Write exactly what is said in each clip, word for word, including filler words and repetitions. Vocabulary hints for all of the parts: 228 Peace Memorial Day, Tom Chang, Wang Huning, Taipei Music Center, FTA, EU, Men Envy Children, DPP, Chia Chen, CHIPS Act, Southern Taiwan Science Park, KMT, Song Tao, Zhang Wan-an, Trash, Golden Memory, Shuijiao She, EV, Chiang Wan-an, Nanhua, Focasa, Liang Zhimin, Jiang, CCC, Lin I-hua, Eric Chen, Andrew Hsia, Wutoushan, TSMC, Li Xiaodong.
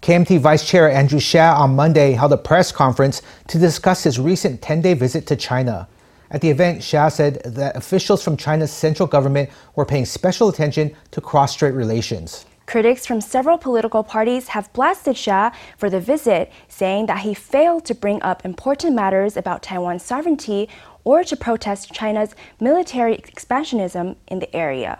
K M T Vice Chair Andrew Hsia on Monday held a press conference to discuss his recent ten-day visit to China. At the event, Hsia said that officials from China's central government were paying special attention to cross-strait relations. Critics from several political parties have blasted Hsia for the visit, saying that he failed to bring up important matters about Taiwan's sovereignty or to protest China's military expansionism in the area.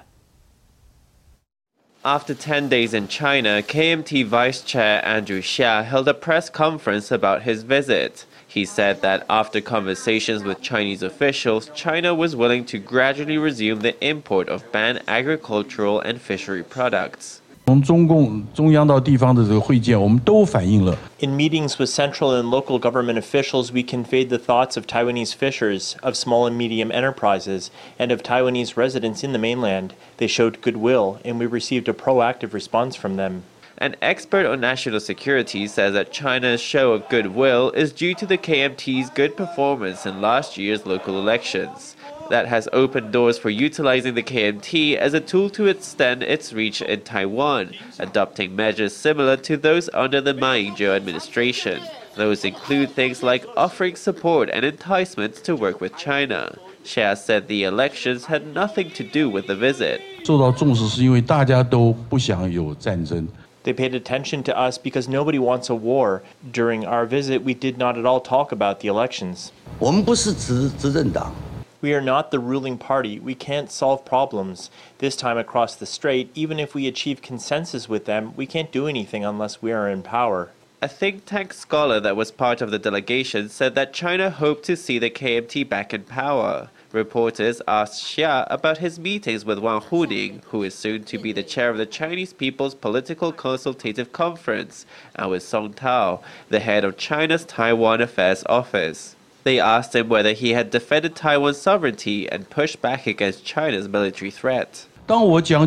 After ten days in China, K M T Vice Chair Andrew Hsia held a press conference about his visit. He said that after conversations with Chinese officials, China was willing to gradually resume the import of banned agricultural and fishery products. In meetings with central and local government officials, we conveyed the thoughts of Taiwanese fishers, of small and medium enterprises, and of Taiwanese residents in the mainland. They showed goodwill, and we received a proactive response from them. An expert on national security says that China's show of goodwill is due to the K M T's good performance in last year's local elections. That has opened doors for utilizing the K M T as a tool to extend its reach in Taiwan, adopting measures similar to those under the Ma Ying-jeou administration. Those include things like offering support and enticements to work with China. Hsia said the elections had nothing to do with the visit. They paid attention to us because nobody wants a war. During our visit, we did not at all talk about the elections. We are not the ruling party. We can't solve problems. This time across the strait, even if we achieve consensus with them, we can't do anything unless we are in power. A think tank scholar that was part of the delegation said that China hoped to see the K M T back in power. Reporters asked Hsia about his meetings with Wang Huning, who is soon to be the chair of the Chinese People's Political Consultative Conference, and with Song Tao, the head of China's Taiwan Affairs Office. They asked him whether he had defended Taiwan's sovereignty and pushed back against China's military threat. When I bring up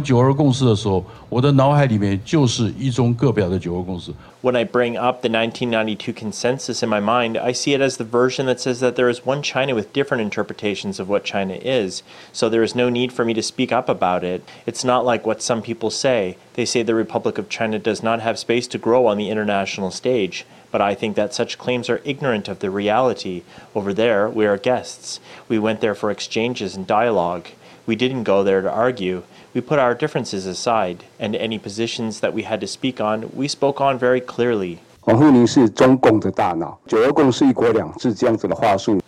the nineteen ninety-two consensus in my mind, I see it as the version that says that there is one China with different interpretations of what China is, so there is no need for me to speak up about it. It's not like what some people say. They say the Republic of China does not have space to grow on the international stage. But I think that such claims are ignorant of the reality. Over there, we are guests. We went there for exchanges and dialogue. We didn't go there to argue. We put our differences aside, and any positions that we had to speak on, we spoke on very clearly. Wang Huning is China's brains.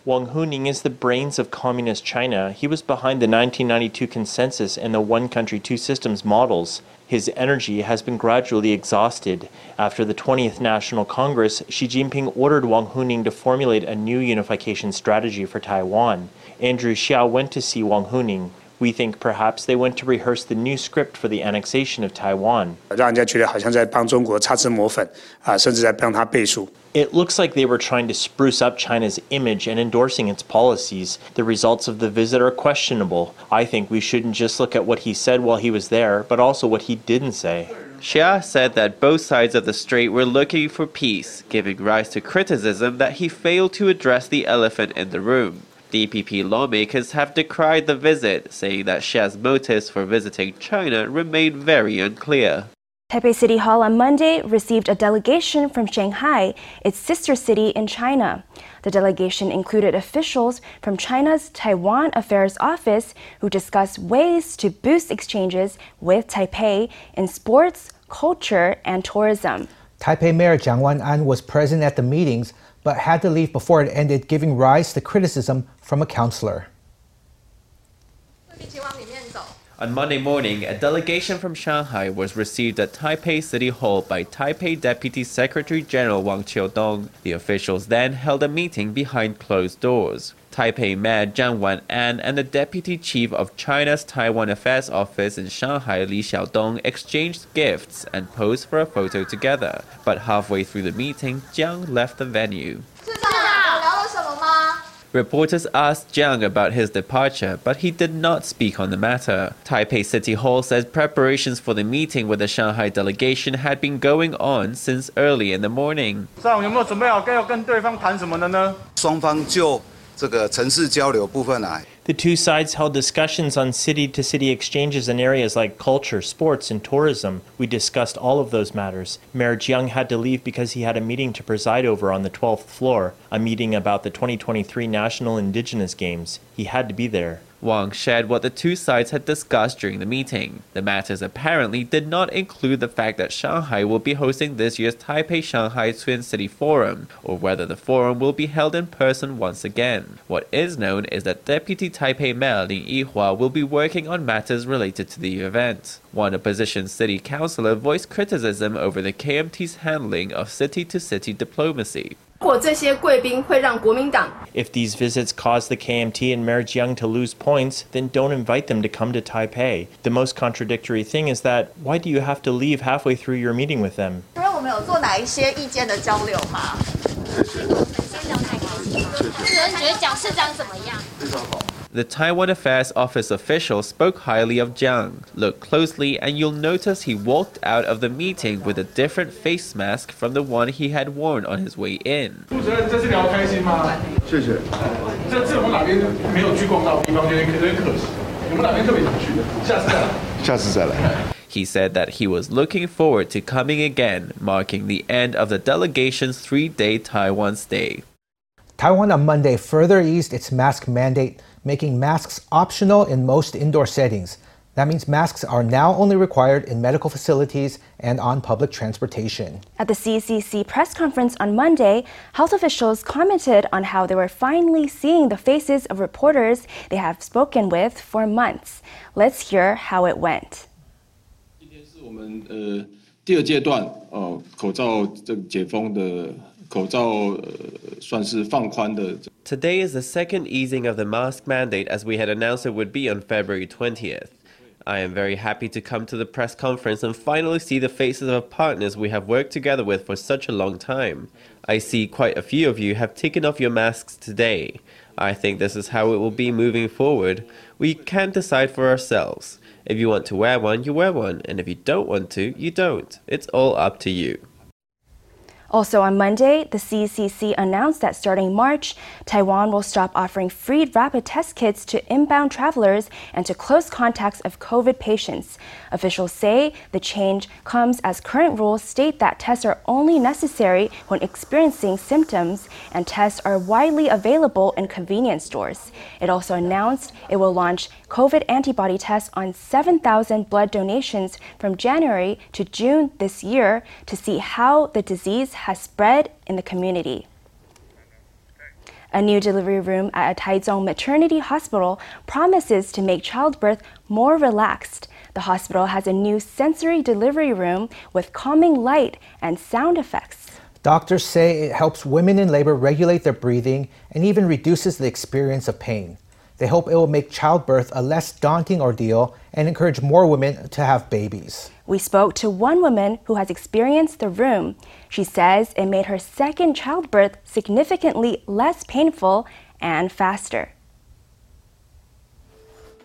Wang Huning is the brains of communist China. He was behind the nineteen ninety-two consensus and the one country, two systems models. His energy has been gradually exhausted. After the twentieth National Congress, Xi Jinping ordered Wang Huning to formulate a new unification strategy for Taiwan. Andrew Hsia went to see Wang Huning. We think perhaps they went to rehearse the new script for the annexation of Taiwan. It looks like they were trying to spruce up China's image and endorsing its policies. The results of the visit are questionable. I think we shouldn't just look at what he said while he was there, but also what he didn't say. Hsia said that both sides of the strait were looking for peace, giving rise to criticism that he failed to address the elephant in the room. D P P lawmakers have decried the visit, saying that Hsia's motives for visiting China remain very unclear. Taipei City Hall on Monday received a delegation from Shanghai, its sister city in China. The delegation included officials from China's Taiwan Affairs Office who discussed ways to boost exchanges with Taipei in sports, culture, and tourism. Taipei Mayor Chiang Wan-an was present at the meetings, but had to leave before it ended, giving rise to criticism from a councillor. On Monday morning, a delegation from Shanghai was received at Taipei City Hall by Taipei Deputy Secretary General Wang Xiaodong. The officials then held a meeting behind closed doors. Taipei Mayor Zhang Wan-an and the Deputy Chief of China's Taiwan Affairs Office in Shanghai, Li Xiaodong, exchanged gifts and posed for a photo together. But halfway through the meeting, Jiang left the venue. Reporters asked Jiang about his departure, but he did not speak on the matter. Taipei City Hall says preparations for the meeting with the Shanghai delegation had been going on since early in the morning. 这个城市交流部分啊, the two sides held discussions on city-to-city exchanges in areas like culture, sports, and tourism. We discussed all of those matters. Mayor Jiang had to leave because he had a meeting to preside over on the twelfth floor, a meeting about the twenty twenty-three National Indigenous Games. He had to be there. Wang shared what the two sides had discussed during the meeting. The matters apparently did not include the fact that Shanghai will be hosting this year's Taipei-Shanghai Twin City Forum, or whether the forum will be held in person once again. What is known is that Deputy Taipei Mayor Lin I-hua will be working on matters related to the event. One opposition city councillor voiced criticism over the K M T's handling of city-to-city diplomacy. If these visits cause the K M T and Mayor Jiang to lose points, then don't invite them to come to Taipei. The most contradictory thing is that, why do you have to leave halfway through your meeting with them? The Taiwan Affairs Office official spoke highly of Jiang. Look closely and you'll notice he walked out of the meeting with a different face mask from the one he had worn on his way in. He said that he was looking forward to coming again, marking the end of the delegation's three-day Taiwan stay. Taiwan on Monday further eased its mask mandate, making masks optional in most indoor settings. That means masks are now only required in medical facilities and on public transportation. At the C C C press conference on Monday, health officials commented on how they were finally seeing the faces of reporters they have spoken with for months. Let's hear how it went. Today is the second easing of the mask mandate as we had announced it would be on February twentieth. I am very happy to come to the press conference and finally see the faces of partners we have worked together with for such a long time. I see quite a few of you have taken off your masks today. I think this is how it will be moving forward. We can decide for ourselves. If you want to wear one, you wear one, and if you don't want to, you don't. It's all up to you. Also on Monday, the C C C announced that starting March, Taiwan will stop offering free rapid test kits to inbound travelers and to close contacts of COVID patients. Officials say the change comes as current rules state that tests are only necessary when experiencing symptoms, and tests are widely available in convenience stores. It also announced it will launch COVID antibody tests on seven thousand blood donations from January to June this year to see how the disease has spread in the community. A new delivery room at a Taizong maternity hospital promises to make childbirth more relaxed. The hospital has a new sensory delivery room with calming light and sound effects. Doctors say it helps women in labor regulate their breathing and even reduces the experience of pain. They hope it will make childbirth a less daunting ordeal and encourage more women to have babies. We spoke to one woman who has experienced the room. She says it made her second childbirth significantly less painful and faster.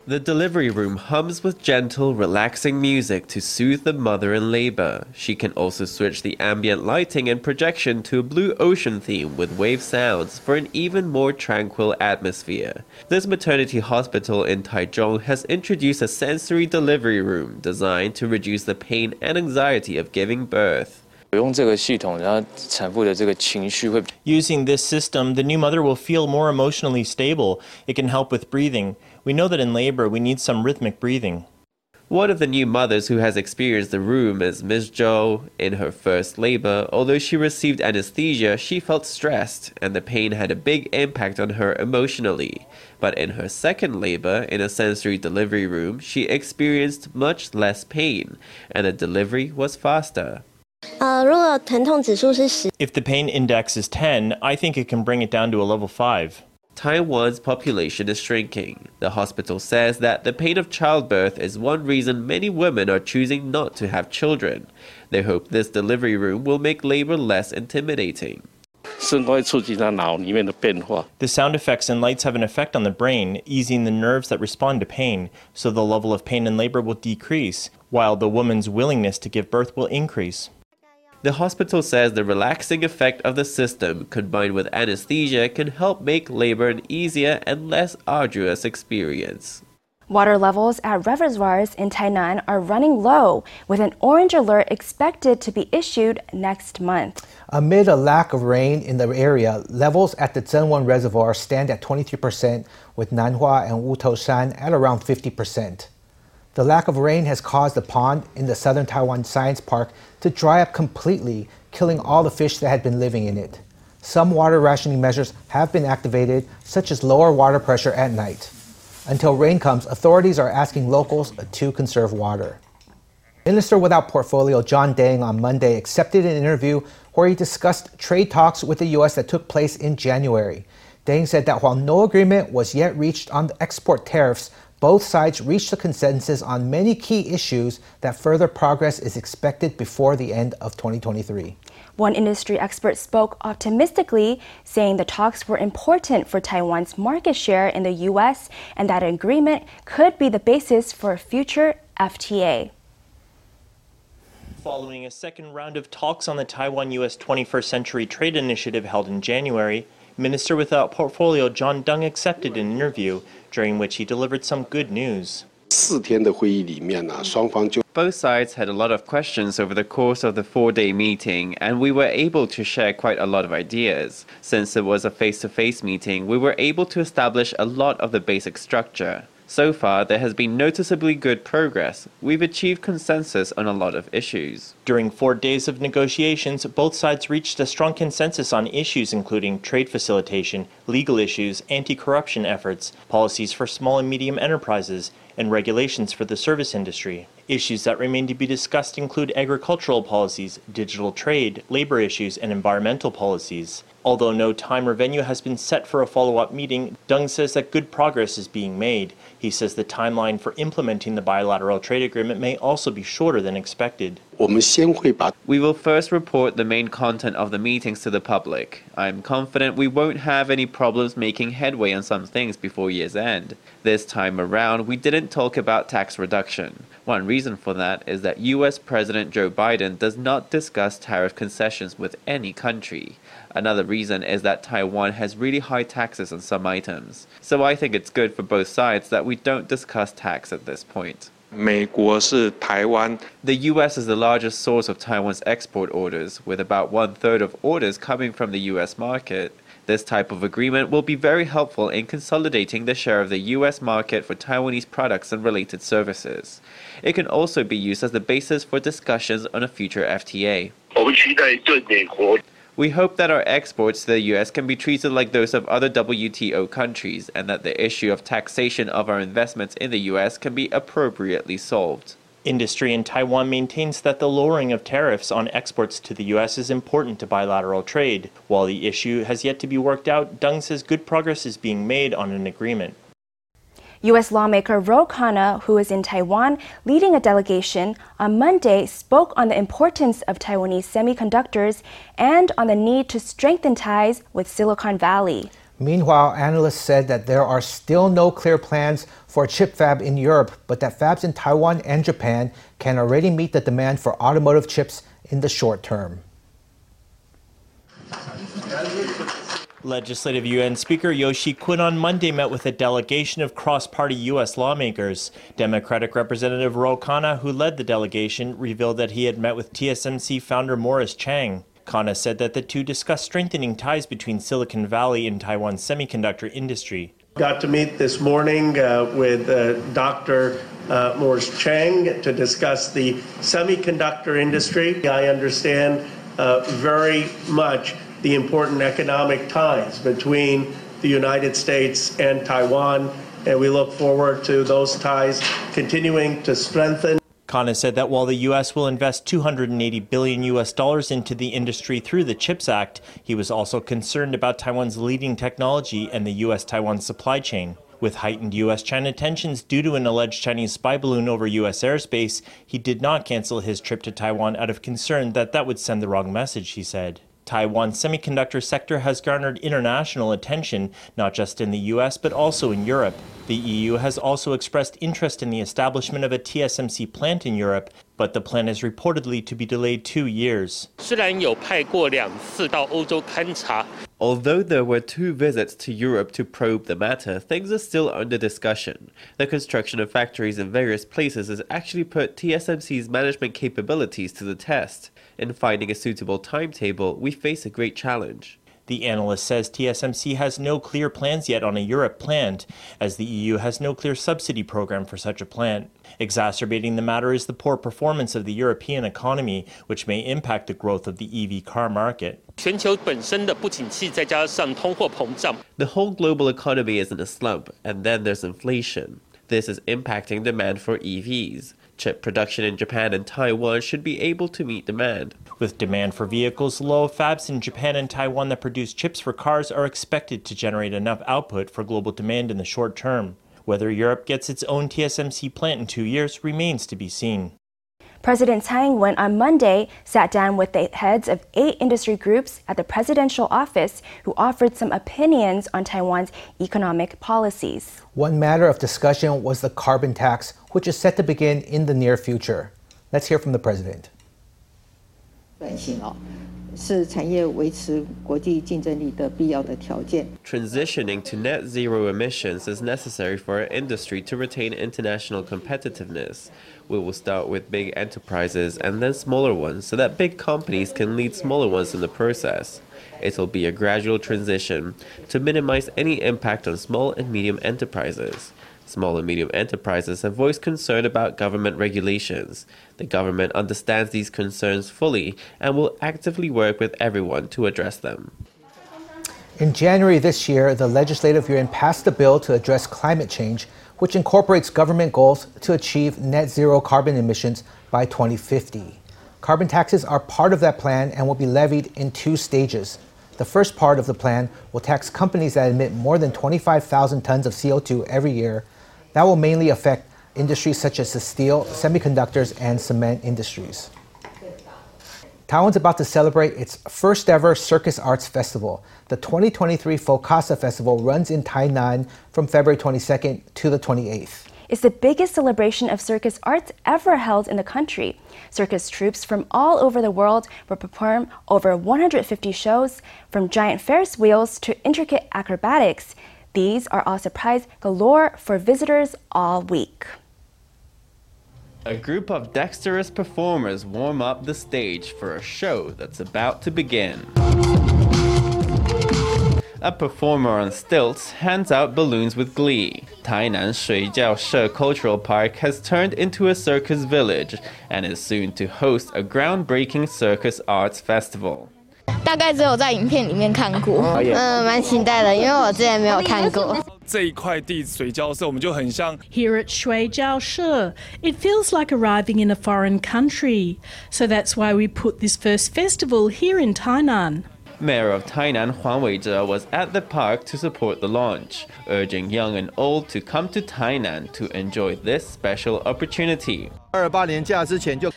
The delivery room hums with gentle, relaxing music to soothe the mother in labor. She can also switch the ambient lighting and projection to a blue ocean theme with wave sounds for an even more tranquil atmosphere. This maternity hospital in Taichung has introduced a sensory delivery room designed to reduce the pain and anxiety of giving birth. Using this system, the new mother will feel more emotionally stable. It can help with breathing. We know that in labor, we need some rhythmic breathing. One of the new mothers who has experienced the room is Miz Zhou. In her first labor, although she received anesthesia, she felt stressed, and the pain had a big impact on her emotionally. But in her second labor, in a sensory delivery room, she experienced much less pain, and the delivery was faster. If the pain index is ten, I think it can bring it down to a level five. Taiwan's population is shrinking. The hospital says that the pain of childbirth is one reason many women are choosing not to have children. They hope this delivery room will make labor less intimidating. The sound effects and lights have an effect on the brain, easing the nerves that respond to pain, so the level of pain in labor will decrease, while the woman's willingness to give birth will increase. The hospital says the relaxing effect of the system, combined with anesthesia, can help make labor an easier and less arduous experience. Water levels at reservoirs in Tainan are running low, with an orange alert expected to be issued next month. Amid a lack of rain in the area, levels at the Zhenwen Reservoir stand at twenty-three percent, with Nanhua and Wutoushan at around fifty percent. The lack of rain has caused the pond in the Southern Taiwan Science Park to dry up completely, killing all the fish that had been living in it. Some water rationing measures have been activated, such as lower water pressure at night. Until rain comes, authorities are asking locals to conserve water. Minister without portfolio John Deng on Monday accepted an interview where he discussed trade talks with the U S that took place in January. Deng said that while no agreement was yet reached on the export tariffs, both sides reached a consensus on many key issues that further progress is expected before the end of twenty twenty-three. One industry expert spoke optimistically, saying the talks were important for Taiwan's market share in the U S and that an agreement could be the basis for a future F T A. Following a second round of talks on the Taiwan-U S twenty-first Century Trade Initiative held in January, Minister without portfolio John Deng accepted an interview, during which he delivered some good news. Both sides had a lot of questions over the course of the four-day meeting, and we were able to share quite a lot of ideas. Since it was a face-to-face meeting, we were able to establish a lot of the basic structure. So far, there has been noticeably good progress. We've achieved consensus on a lot of issues. During four days of negotiations, both sides reached a strong consensus on issues including trade facilitation, legal issues, anti-corruption efforts, policies for small and medium enterprises, and regulations for the service industry. Issues that remain to be discussed include agricultural policies, digital trade, labor issues, and environmental policies. Although no time or venue has been set for a follow-up meeting, Deng says that good progress is being made. He says the timeline for implementing the bilateral trade agreement may also be shorter than expected. We will first report the main content of the meetings to the public. I am confident we won't have any problems making headway on some things before year's end. This time around, we didn't talk about tax reduction. One reason for that is that U S President Joe Biden does not discuss tariff concessions with any country. Another reason is that Taiwan has really high taxes on some items. So I think it's good for both sides that we don't discuss tax at this point. The U S is the largest source of Taiwan's export orders, with about one-third of orders coming from the U S market. This type of agreement will be very helpful in consolidating the share of the U S market for Taiwanese products and related services. It can also be used as the basis for discussions on a future F T A. We hope that our exports to the U S can be treated like those of other W T O countries, and that the issue of taxation of our investments in the U S can be appropriately solved. Industry in Taiwan maintains that the lowering of tariffs on exports to the U S is important to bilateral trade. While the issue has yet to be worked out, Deng says good progress is being made on an agreement. U S lawmaker Ro Khanna, who is in Taiwan leading a delegation, on Monday spoke on the importance of Taiwanese semiconductors and on the need to strengthen ties with Silicon Valley. Meanwhile, analysts said that there are still no clear plans for a chip fab in Europe, but that fabs in Taiwan and Japan can already meet the demand for automotive chips in the short term. Legislative U N Speaker Yoshi Kun on Monday met with a delegation of cross-party U S lawmakers. Democratic Representative Ro Khanna, who led the delegation, revealed that he had met with T S M C founder Morris Chang. Khanna said that the two discussed strengthening ties between Silicon Valley and Taiwan's semiconductor industry. Got to meet this morning uh, with uh, Doctor uh, Morris Chang to discuss the semiconductor industry. I understand uh, very much the important economic ties between the United States and Taiwan, and we look forward to those ties continuing to strengthen. Khanna said that while the U S will invest two hundred eighty billion U S dollars into the industry through the CHIPS Act, he was also concerned about Taiwan's leading technology and the U S Taiwan supply chain. With heightened U S China tensions due to an alleged Chinese spy balloon over U S airspace, he did not cancel his trip to Taiwan out of concern that that would send the wrong message, he said. Taiwan's semiconductor sector has garnered international attention, not just in the U S, but also in Europe. The E U has also expressed interest in the establishment of a T S M C plant in Europe, but the plan is reportedly to be delayed two years. Although there were two visits to Europe to probe the matter, things are still under discussion. The construction of factories in various places has actually put T S M C's management capabilities to the test. In finding a suitable timetable, we face a great challenge. The analyst says T S M C has no clear plans yet on a Europe plant, as the E U has no clear subsidy program for such a plant. Exacerbating the matter is the poor performance of the European economy, which may impact the growth of the E V car market. The whole global economy is in a slump, and then there's inflation. This is impacting demand for E Vs. Chip production in Japan and Taiwan should be able to meet demand. With demand for vehicles low, fabs in Japan and Taiwan that produce chips for cars are expected to generate enough output for global demand in the short term. Whether Europe gets its own T S M C plant in two years remains to be seen. President Tsai Ing-wen on Monday sat down with the heads of eight industry groups at the presidential office who offered some opinions on Taiwan's economic policies. One matter of discussion was the carbon tax, which is set to begin in the near future. Let's hear from the president. Transitioning to net zero emissions is necessary for our industry to retain international competitiveness. We will start with big enterprises and then smaller ones so that big companies can lead smaller ones in the process. It will be a gradual transition to minimize any impact on small and medium enterprises. Small and medium enterprises have voiced concern about government regulations. The government understands these concerns fully and will actively work with everyone to address them. In January this year, the Legislative Yuan passed a bill to address climate change, which incorporates government goals to achieve net zero carbon emissions by twenty fifty. Carbon taxes are part of that plan and will be levied in two stages. The first part of the plan will tax companies that emit more than twenty-five thousand tons of C O two every year. That will mainly affect industries such as the steel, semiconductors, and cement industries. Taiwan's about to celebrate its first ever Circus Arts Festival. The twenty twenty-three Focasa Festival runs in Tainan from February twenty-second to the twenty-eighth. It's the biggest celebration of circus arts ever held in the country. Circus troupes from all over the world will perform over one hundred fifty shows, from giant Ferris wheels to intricate acrobatics. These are all surprise galore for visitors all week. A group of dexterous performers warm up the stage for a show that's about to begin. A performer on stilts hands out balloons with glee. Tainan Shuijiao She Cultural Park has turned into a circus village and is soon to host a groundbreaking circus arts festival. Here at Shuijiao She, it feels like arriving in a foreign country. So that's why we put this first festival here in Tainan. Mayor of Tainan, Wang Huning, was at the park to support the launch, urging young and old to come to Tainan to enjoy this special opportunity.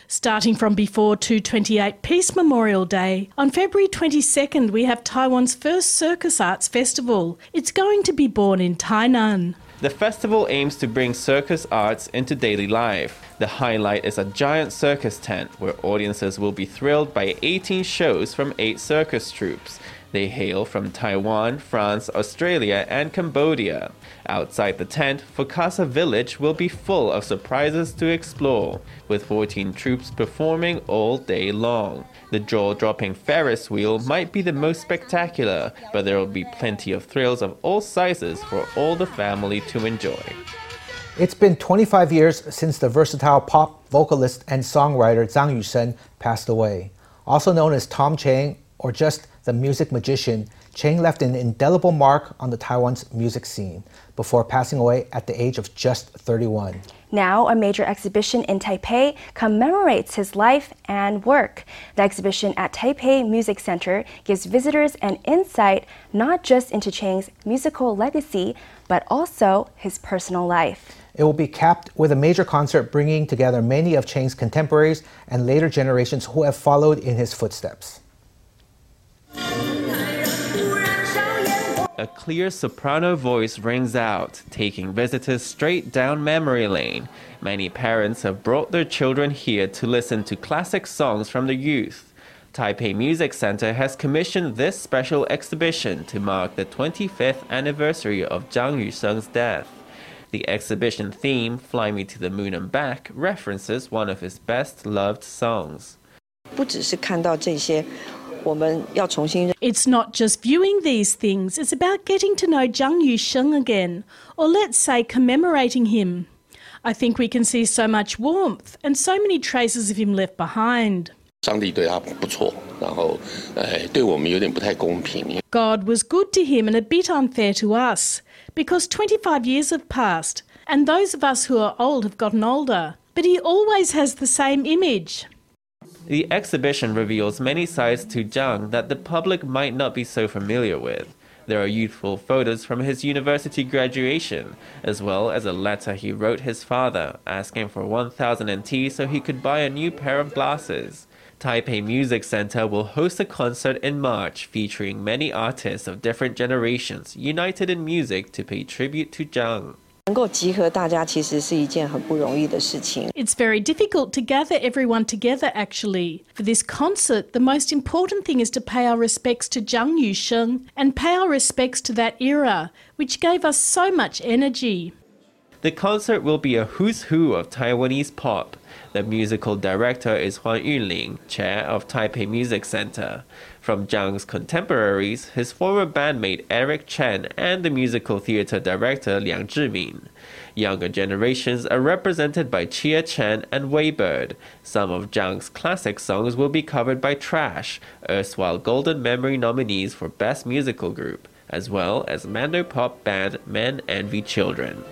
Starting from before two twenty-eight Peace Memorial Day, on February twenty-second we have Taiwan's first Circus Arts Festival. It's going to be born in Tainan. The festival aims to bring circus arts into daily life. The highlight is a giant circus tent where audiences will be thrilled by eighteen shows from eight circus troupes. They hail from Taiwan, France, Australia, and Cambodia. Outside the tent, Focasa Village will be full of surprises to explore, with fourteen troupes performing all day long. The jaw-dropping Ferris wheel might be the most spectacular, but there will be plenty of thrills of all sizes for all the family to enjoy. It's been twenty-five years since the versatile pop vocalist and songwriter Chang Yu-sheng passed away. Also known as Tom Chang, or just the music magician, Chang left an indelible mark on the Taiwan's music scene before passing away at the age of just thirty-one. Now, a major exhibition in Taipei commemorates his life and work. The exhibition at Taipei Music Center gives visitors an insight not just into Chang's musical legacy, but also his personal life. It will be capped with a major concert bringing together many of Chang's contemporaries and later generations who have followed in his footsteps. A clear soprano voice rings out, taking visitors straight down memory lane. Many parents have brought their children here to listen to classic songs from their youth. Taipei Music Center has commissioned this special exhibition to mark the twenty-fifth anniversary of Chang Yu-sheng's death. The exhibition theme, Fly Me to the Moon and Back, references one of his best-loved songs. It's not just viewing these things, it's about getting to know Chang Yu-sheng again, or let's say commemorating him. I think we can see so much warmth and so many traces of him left behind. God was good to him and a bit unfair to us, because twenty-five years have passed, and those of us who are old have gotten older, but he always has the same image. The exhibition reveals many sides to Zhang that the public might not be so familiar with. There are youthful photos from his university graduation, as well as a letter he wrote his father, asking for one thousand N T so he could buy a new pair of glasses. Taipei Music Center will host a concert in March featuring many artists of different generations united in music to pay tribute to Zhang. It's very difficult to gather everyone together, actually. For this concert, the most important thing is to pay our respects to Chang Yu-sheng and pay our respects to that era, which gave us so much energy. The concert will be a who's who of Taiwanese pop. The musical director is Wang Huning, chair of Taipei Music Center. From Zhang's contemporaries, his former bandmate Eric Chen and the musical theatre director Liang Zhimin. Younger generations are represented by Chia Chen and Weibird. Some of Zhang's classic songs will be covered by Trash, erstwhile Golden Memory nominees for Best Musical Group, as well as Mando pop band Men Envy Children.